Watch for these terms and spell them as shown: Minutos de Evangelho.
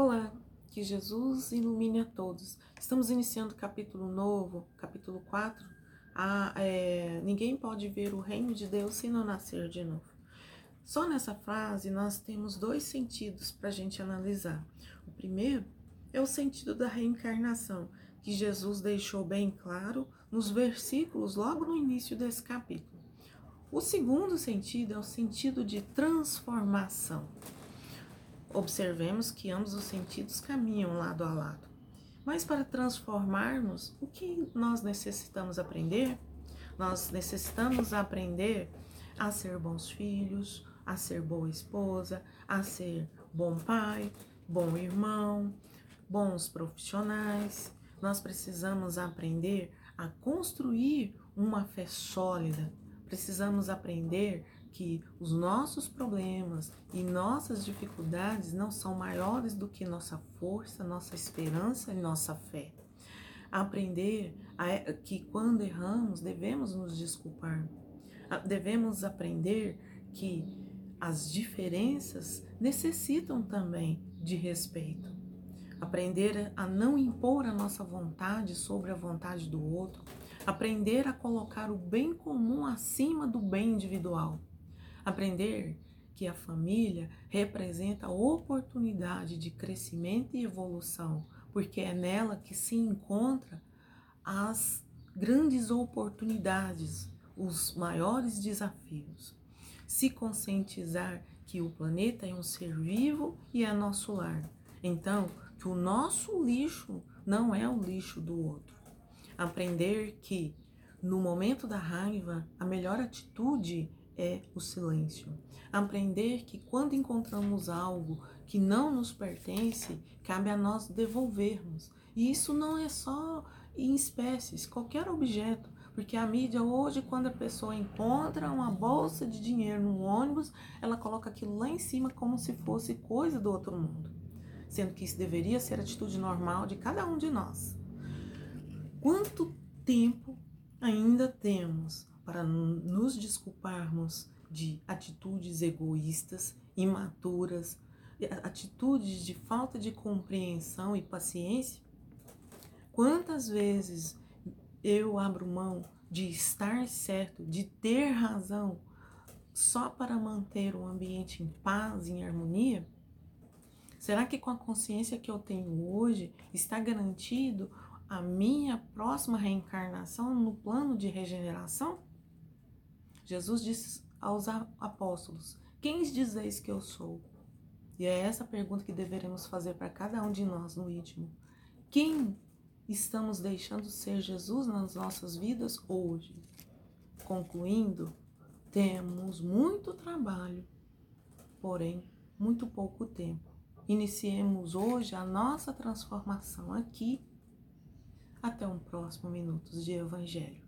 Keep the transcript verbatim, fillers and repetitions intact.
Olá, que Jesus ilumine a todos. Estamos iniciando o capítulo novo, capítulo quatro. Ah, é, ninguém pode ver o reino de Deus se não nascer de novo. Só nessa frase nós temos dois sentidos para a gente analisar. O primeiro é o sentido da reencarnação, que Jesus deixou bem claro nos versículos logo no início desse capítulo. O segundo sentido é o sentido de transformação. Observemos que ambos os sentidos caminham lado a lado. Mas para transformarmos, o que nós necessitamos aprender? Nós necessitamos aprender a ser bons filhos, a ser boa esposa, a ser bom pai, bom irmão, bons profissionais. Nós precisamos aprender a construir uma fé sólida. Precisamos aprender que os nossos problemas e nossas dificuldades não são maiores do que nossa força, nossa esperança e nossa fé. Aprender a, que quando erramos devemos nos desculpar. Devemos aprender que as diferenças necessitam também de respeito. Aprender a não impor a nossa vontade sobre a vontade do outro. Aprender a colocar o bem comum acima do bem individual. Aprender que a família representa oportunidade de crescimento e evolução, porque é nela que se encontra as grandes oportunidades, os maiores desafios. Se conscientizar que o planeta é um ser vivo e é nosso lar. Então, que o nosso lixo não é o lixo do outro. Aprender que no momento da raiva, a melhor atitude é o silêncio. Aprender que quando encontramos algo que não nos pertence, cabe a nós devolvermos. E isso não é só em espécies, qualquer objeto, porque a mídia hoje, quando a pessoa encontra uma bolsa de dinheiro num ônibus, ela coloca aquilo lá em cima como se fosse coisa do outro mundo, sendo que isso deveria ser a atitude normal de cada um de nós. Quanto tempo ainda temos para nos desculparmos de atitudes egoístas, imaturas, atitudes de falta de compreensão e paciência? Quantas vezes eu abro mão de estar certo, de ter razão, só para manter o ambiente em paz, em harmonia? Será que com a consciência que eu tenho hoje está garantido a minha próxima reencarnação no plano de regeneração? Jesus disse aos apóstolos: quem dizeis que eu sou? E é essa pergunta que deveremos fazer para cada um de nós no íntimo. Quem estamos deixando ser Jesus nas nossas vidas hoje? Concluindo, temos muito trabalho, porém muito pouco tempo. Iniciemos hoje a nossa transformação aqui. Até um próximo Minutos de Evangelho.